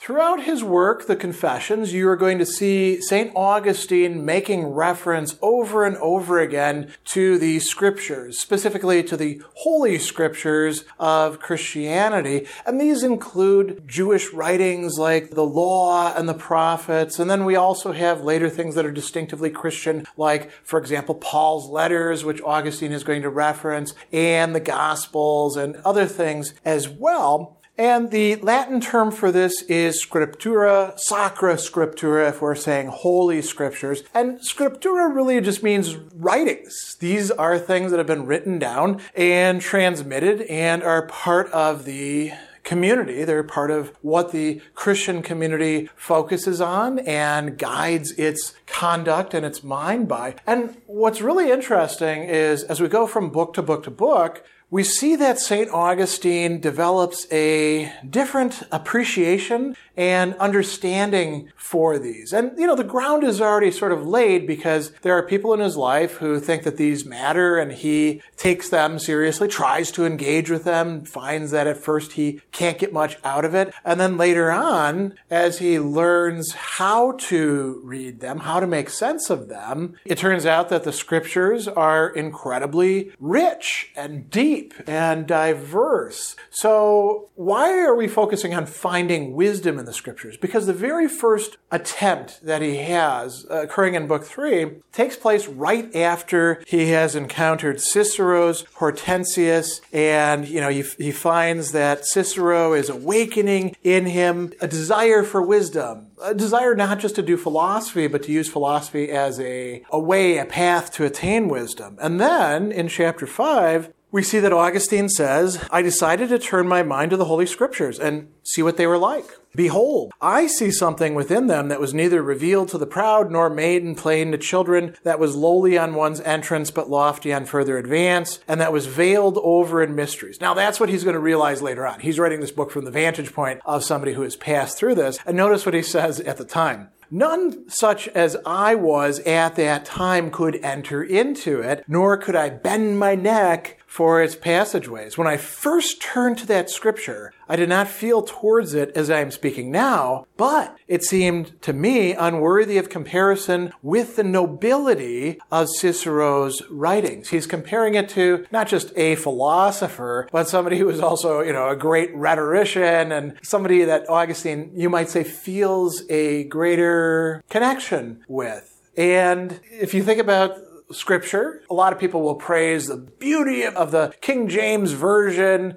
Throughout his work, The Confessions, you are going to see St. Augustine making reference over and over again to the scriptures, specifically to the holy scriptures of Christianity. And these include Jewish writings like the Law and the Prophets. And then we also have later things that are distinctively Christian, like, for example, Paul's letters, which Augustine is going to reference, and the Gospels and other things as well. And the Latin term for this is scriptura, sacra scriptura, if we're saying holy scriptures. And scriptura really just means writings. These are things that have been written down and transmitted and are part of the community. They're part of what the Christian community focuses on and guides its conduct and its mind by. And what's really interesting is, as we go from book to book to book, we see that St. Augustine develops a different appreciation and understanding for these. And, the ground is already sort of laid because there are people in his life who think that these matter and he takes them seriously, tries to engage with them, finds that at first he can't get much out of it. And then later on, as he learns how to read them, how to make sense of them, it turns out that the scriptures are incredibly rich and deep and diverse. So why are we focusing on finding wisdom in the scriptures? Because the very first attempt that he has, occurring in book 3, takes place right after he has encountered Cicero's Hortensius, and he finds that Cicero is awakening in him a desire for wisdom, a desire not just to do philosophy, but to use philosophy as a way, a path to attain wisdom. And then in chapter 5, we see that Augustine says, I decided to turn my mind to the Holy Scriptures and see what they were like. Behold, I see something within them that was neither revealed to the proud nor made in plain to children, that was lowly on one's entrance but lofty on further advance, and that was veiled over in mysteries. Now that's what he's going to realize later on. He's writing this book from the vantage point of somebody who has passed through this. And notice what he says at the time. None such as I was at that time could enter into it, nor could I bend my neck for its passageways. When I first turned to that scripture, I did not feel towards it as I am speaking now, but it seemed to me unworthy of comparison with the nobility of Cicero's writings. He's comparing it to not just a philosopher, but somebody who is also, a great rhetorician and somebody that Augustine, you might say, feels a greater connection with. And if you think about Scripture. A lot of people will praise the beauty of the King James Version.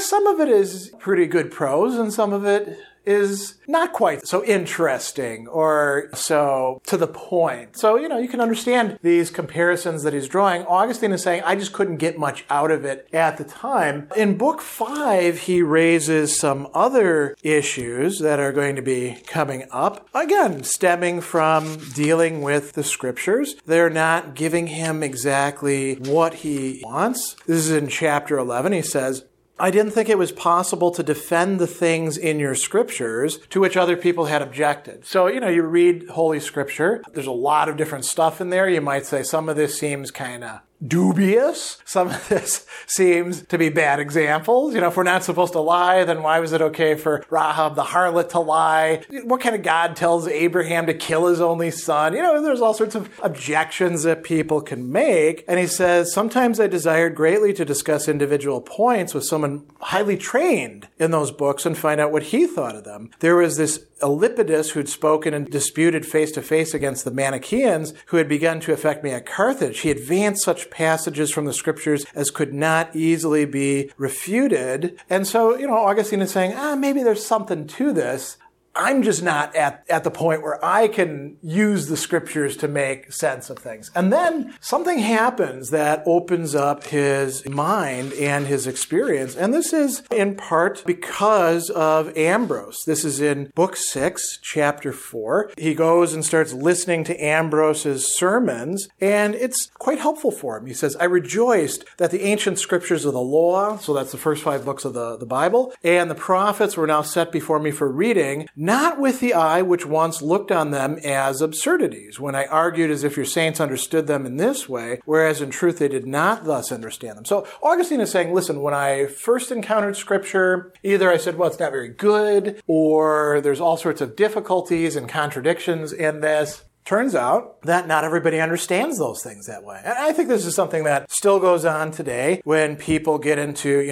Some of it is pretty good prose and some of it is not quite so interesting or so to the point. So, you can understand these comparisons that he's drawing. Augustine is saying, I just couldn't get much out of it at the time. In book 5, he raises some other issues that are going to be coming up. Again, stemming from dealing with the scriptures. They're not giving him exactly what he wants. This is in chapter 11. He says, I didn't think it was possible to defend the things in your scriptures to which other people had objected. So, you read Holy Scripture. There's a lot of different stuff in there. You might say some of this seems kind of dubious. Some of this seems to be bad examples. If we're not supposed to lie, then why was it okay for Rahab the harlot to lie? What kind of God tells Abraham to kill his only son? There's all sorts of objections that people can make. And he says, sometimes I desired greatly to discuss individual points with someone highly trained in those books and find out what he thought of them. There was this Olipidus who'd spoken and disputed face to face against the Manichaeans who had begun to affect me at Carthage. He advanced such passages from the scriptures as could not easily be refuted. And so, Augustine is saying, maybe there's something to this. I'm just not at the point where I can use the scriptures to make sense of things. And then something happens that opens up his mind and his experience. And this is in part because of Ambrose. This is in Book 6, Chapter 4. He goes and starts listening to Ambrose's sermons, and it's quite helpful for him. He says, I rejoiced that the ancient scriptures of the law, so that's the first 5 books of the Bible, and the prophets were now set before me for reading, not with the eye which once looked on them as absurdities, when I argued as if your saints understood them in this way, whereas in truth they did not thus understand them. So Augustine is saying, listen, when I first encountered scripture, either I said, well, it's not very good, or there's all sorts of difficulties and contradictions in this. Turns out that not everybody understands those things that way. And I think this is something that still goes on today when people get into,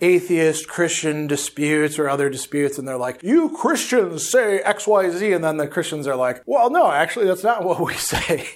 atheist Christian disputes or other disputes, and they're like, you Christians say X, Y, Z, and then the Christians are like, well, no, actually, that's not what we say.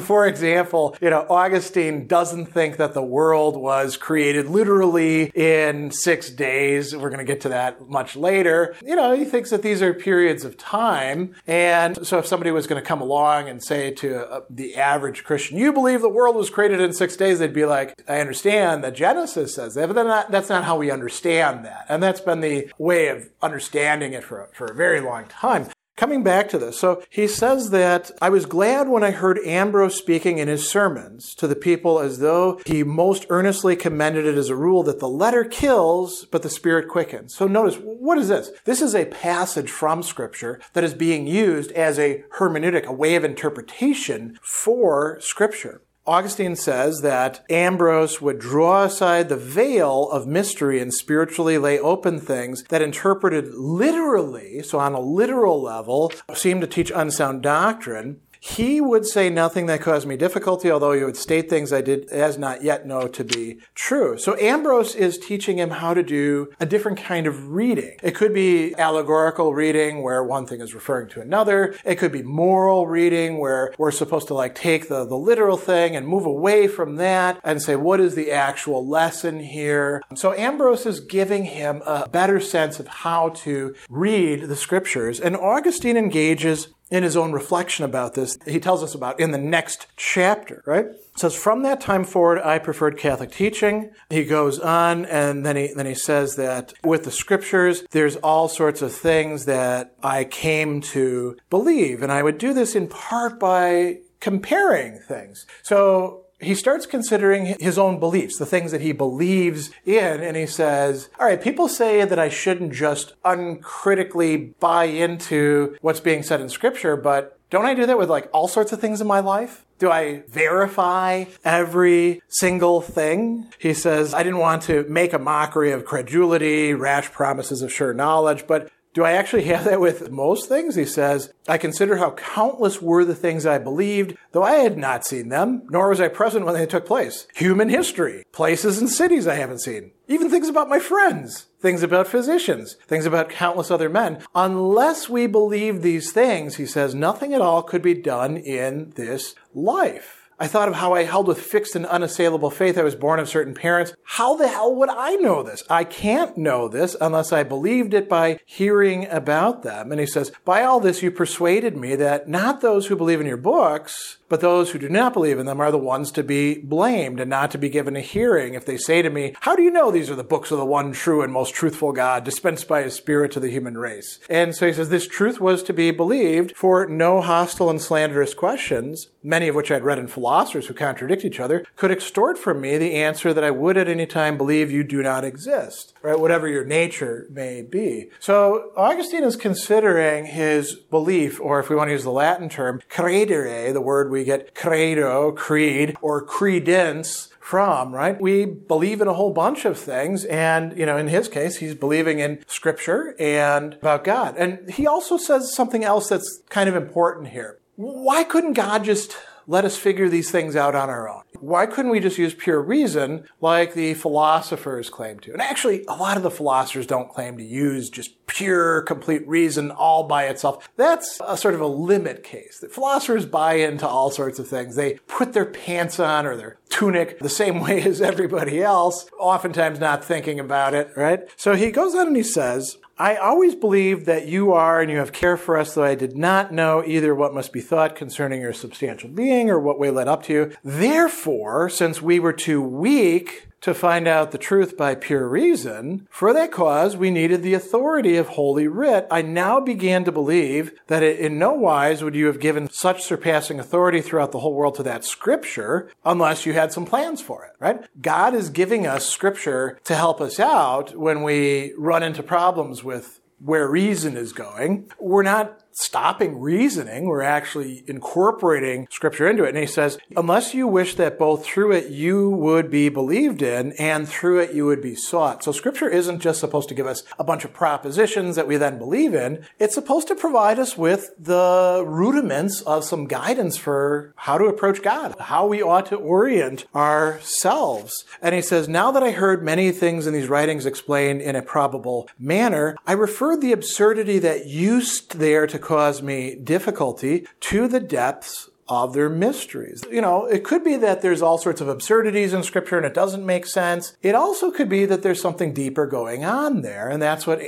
For example, Augustine doesn't think that the world was created literally in 6 days. We're going to get to that much later. He thinks that these are periods of time. And so if somebody was going to come along and say to the average Christian, you believe the world was created in 6 days, they'd be like, I understand that Genesis says that, but that's not how we understand that. And that's been the way of understanding it for a very long time. Coming back to this, so he says that I was glad when I heard Ambrose speaking in his sermons to the people as though he most earnestly commended it as a rule that the letter kills, but the spirit quickens. So notice, what is this? This is a passage from Scripture that is being used as a hermeneutic, a way of interpretation for Scripture. Augustine says that Ambrose would draw aside the veil of mystery and spiritually lay open things that interpreted literally, so on a literal level, seemed to teach unsound doctrine. He would say nothing that caused me difficulty, although he would state things I did as not yet know to be true. So Ambrose is teaching him how to do a different kind of reading. It could be allegorical reading, where one thing is referring to another. It could be moral reading, where we're supposed to take the literal thing and move away from that and say, what is the actual lesson here? So Ambrose is giving him a better sense of how to read the scriptures. And Augustine engages in his own reflection about this, he tells us about in the next chapter, right? It says, from that time forward, I preferred Catholic teaching. He goes on, and then he says that with the scriptures, there's all sorts of things that I came to believe. And I would do this in part by comparing things. So he starts considering his own beliefs, the things that he believes in, and he says, all right, people say that I shouldn't just uncritically buy into what's being said in Scripture, but don't I do that with all sorts of things in my life? Do I verify every single thing? He says, I didn't want to make a mockery of credulity, rash promises of sure knowledge, but do I actually have that with most things? He says, I consider how countless were the things I believed, though I had not seen them, nor was I present when they took place. Human history, places and cities I haven't seen, even things about my friends, things about physicians, things about countless other men. Unless we believe these things, he says, nothing at all could be done in this life. I thought of how I held with fixed and unassailable faith I was born of certain parents. How the hell would I know this? I can't know this unless I believed it by hearing about them. And he says, by all this you persuaded me that not those who believe in your books, but those who do not believe in them are the ones to be blamed and not to be given a hearing. If they say to me, how do you know these are the books of the one true and most truthful God, dispensed by his Spirit to the human race? And so he says, this truth was to be believed, for no hostile and slanderous questions, many of which I'd read in philosophers who contradict each other, could extort from me the answer that I would at any time believe you do not exist, right? Whatever your nature may be. So Augustine is considering his belief, or if we want to use the Latin term, credere, the word we get credo, creed, or credence from, right? We believe in a whole bunch of things. And, in his case, he's believing in Scripture and about God. And he also says something else that's kind of important here. Why couldn't God just let us figure these things out on our own. Why couldn't we just use pure reason like the philosophers claim to? And actually, a lot of the philosophers don't claim to use just pure, complete reason all by itself. That's a sort of a limit case. The philosophers buy into all sorts of things. They put their pants on or their tunic the same way as everybody else, oftentimes not thinking about it, right? So he goes on and he says, I always believed that you are and you have care for us, though I did not know either what must be thought concerning your substantial being or what way led up to you. Therefore, since we were too weak to find out the truth by pure reason, for that cause we needed the authority of Holy Writ. I now began to believe that in no wise would you have given such surpassing authority throughout the whole world to that Scripture unless you had some plans for it, right? God is giving us Scripture to help us out when we run into problems with where reason is going. We're not stopping reasoning. We're actually incorporating Scripture into it. And he says, unless you wish that both through it you would be believed in and through it you would be sought. So Scripture isn't just supposed to give us a bunch of propositions that we then believe in. It's supposed to provide us with the rudiments of some guidance for how to approach God, how we ought to orient ourselves. And he says, now that I heard many things in these writings explained in a probable manner, I referred the absurdity that used there to cause me difficulty to the depths of their mysteries. You know, it could be that there's all sorts of absurdities in Scripture and it doesn't make sense. It also could be that there's something deeper going on there, and that's what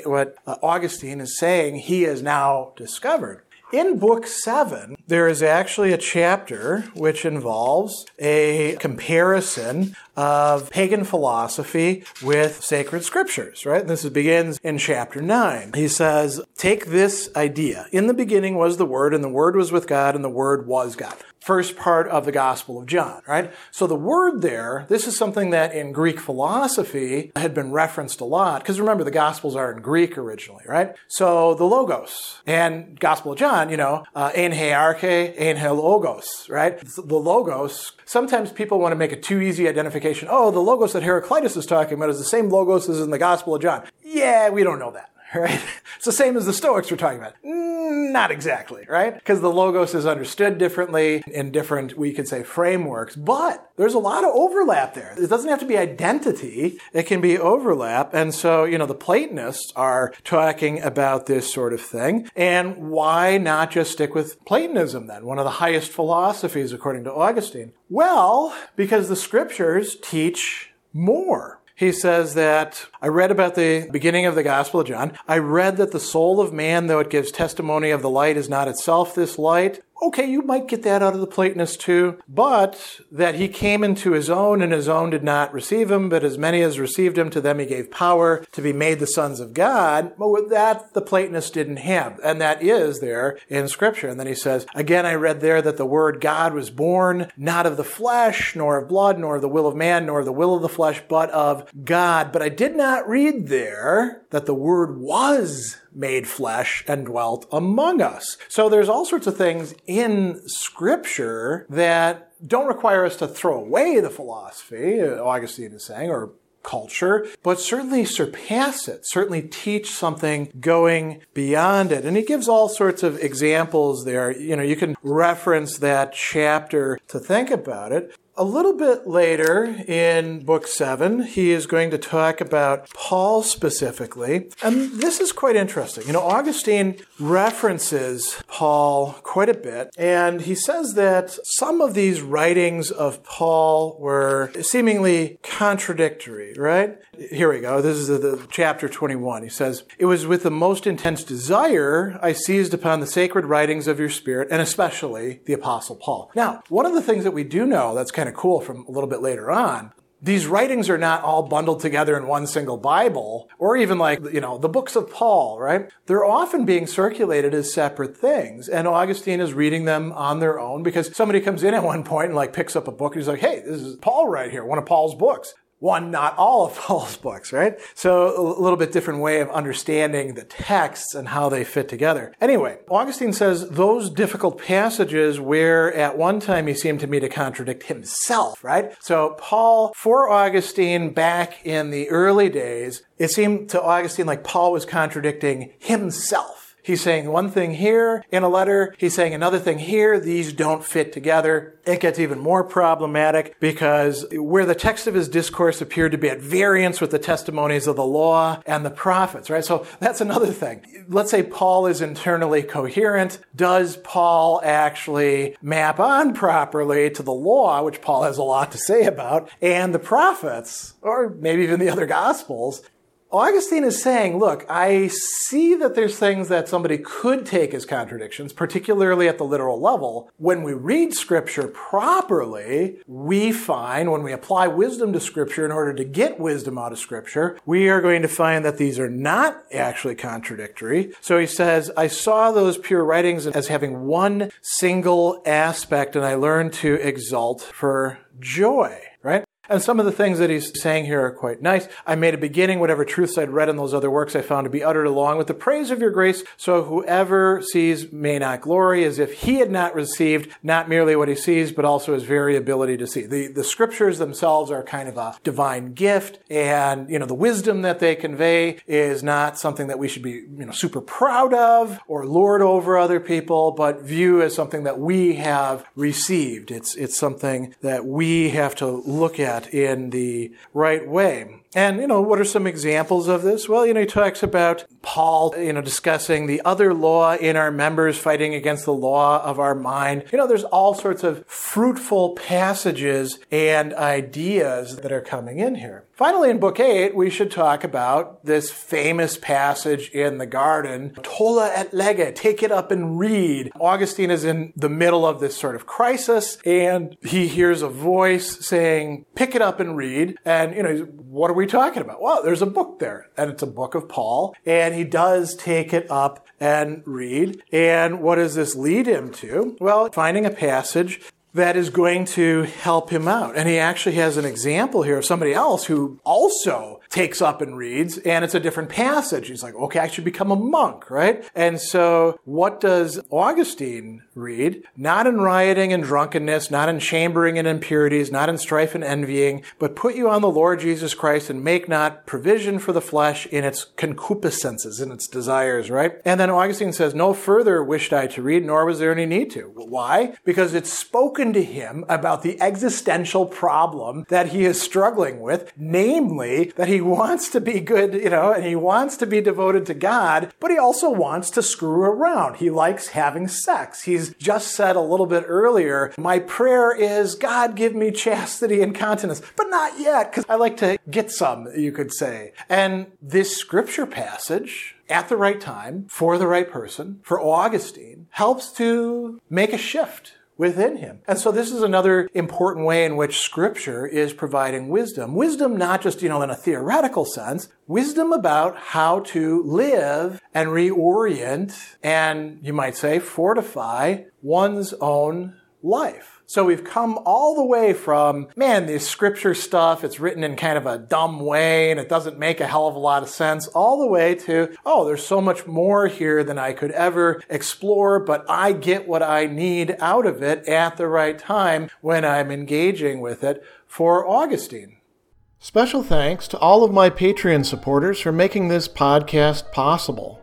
Augustine is saying he has now discovered. In Book 7, there is actually a chapter which involves a comparison of pagan philosophy with sacred scriptures, right? This begins in chapter 9. He says, take this idea. In the beginning was the Word, and the Word was with God, and the Word was God. First part of the Gospel of John, right? So the word there, this is something that in Greek philosophy had been referenced a lot, because remember, the Gospels are in Greek originally, right? So the Logos and Gospel of John, you know, ein hierarche, ein logos, right? The Logos, sometimes people want to make a too easy identification. Oh, the Logos that Heraclitus is talking about is the same Logos as in the Gospel of John. Yeah, we don't know that. Right? It's the same as the Stoics were talking about. Not exactly, right? Because the Logos is understood differently in different, we could say, frameworks. But there's a lot of overlap there. It doesn't have to be identity. It can be overlap. And so, you know, the Platonists are talking about this sort of thing. And why not just stick with Platonism then? One of the highest philosophies, according to Augustine. Well, because the Scriptures teach more. He says that, I read about the beginning of the Gospel of John. I read that the soul of man, though it gives testimony of the light, is not itself this light. Okay, you might get that out of the Platonist too, but that he came into his own, and his own did not receive him, but as many as received him, to them he gave power to be made the sons of God. But with that, the Platonists didn't have, and that is there in Scripture. And then he says, again, I read there that the Word God was born, not of the flesh, nor of blood, nor of the will of man, nor of the will of the flesh, but of God. But I did not read there that the Word was made flesh and dwelt among us. So there's all sorts of things in Scripture that don't require us to throw away the philosophy, Augustine is saying, or culture, but certainly surpass it, certainly teach something going beyond it. And he gives all sorts of examples there. You know, you can reference that chapter to think about it. A little bit later in Book 7, he is going to talk about Paul specifically. And this is quite interesting. You know, Augustine references Paul quite a bit. And he says that some of these writings of Paul were seemingly contradictory, right? Here we go. This is the chapter 21. He says, it was with the most intense desire I seized upon the sacred writings of your Spirit, and especially the Apostle Paul. Now, one of the things that we do know that's kind of cool from a little bit later on. These writings are not all bundled together in one single Bible, or even like, you know, the books of Paul, right? They're often being circulated as separate things, and Augustine is reading them on their own because somebody comes in at one point and like picks up a book and he's like, hey, this is Paul right here, one of Paul's books. One, not all of Paul's books, right? So a little bit different way of understanding the texts and how they fit together. Anyway, Augustine says those difficult passages where at one time he seemed to me to contradict himself, right? So Paul, for Augustine back in the early days, it seemed to Augustine like Paul was contradicting himself. He's saying one thing here in a letter. He's saying another thing here. These don't fit together. It gets even more problematic because where the text of his discourse appeared to be at variance with the testimonies of the law and the prophets, right? So that's another thing. Let's say Paul is internally coherent. Does Paul actually map on properly to the law, which Paul has a lot to say about, and the prophets, or maybe even the other gospels? Augustine is saying, look, I see that there's things that somebody could take as contradictions, particularly at the literal level. When we read Scripture properly, we find, when we apply wisdom to Scripture in order to get wisdom out of Scripture, we are going to find that these are not actually contradictory. So he says, I saw those pure writings as having one single aspect, and I learned to exult for joy, right? And some of the things that he's saying here are quite nice. I made a beginning, whatever truths I'd read in those other works I found to be uttered along with the praise of your grace, so whoever sees may not glory as if he had not received not merely what he sees, but also his very ability to see. The scriptures themselves are kind of a divine gift, and the wisdom that they convey is not something that we should be super proud of or lord over other people, but view as something that we have received. It's something that we have to look at in the right way. And, what are some examples of this? Well, he talks about Paul, discussing the other law in our members, fighting against the law of our mind. There's all sorts of fruitful passages and ideas that are coming in here. Finally, in Book 8, we should talk about this famous passage in the garden, Tola et lege, take it up and read. Augustine is in the middle of this sort of crisis, and he hears a voice saying, pick it up and read. And, what are we talking about? Well, there's a book there, and it's a book of Paul, and he does take it up and read. And what does this lead him to? Well, finding a passage that is going to help him out. And he actually has an example here of somebody else who also takes up and reads, and it's a different passage. He's like, okay, I should become a monk, right? And so what does Augustine read? Not in rioting and drunkenness, not in chambering and impurities, not in strife and envying, but put you on the Lord Jesus Christ and make not provision for the flesh in its concupiscences, in its desires, right? And then Augustine says, no further wished I to read, nor was there any need to. Why? Because it's spoken to him about the existential problem that he is struggling with, namely that he wants to be good, and he wants to be devoted to God, but he also wants to screw around. He likes having sex. He's just said a little bit earlier, my prayer is, God, give me chastity and continence, but not yet, because I like to get some, you could say. And this scripture passage, at the right time, for the right person, for Augustine, helps to make a shift within him. And so this is another important way in which Scripture is providing wisdom. Wisdom not just, in a theoretical sense, wisdom about how to live and reorient and, you might say, fortify one's own life. So we've come all the way from, this scripture stuff, it's written in kind of a dumb way and it doesn't make a hell of a lot of sense, all the way to, there's so much more here than I could ever explore, but I get what I need out of it at the right time when I'm engaging with it for Augustine. Special thanks to all of my Patreon supporters for making this podcast possible.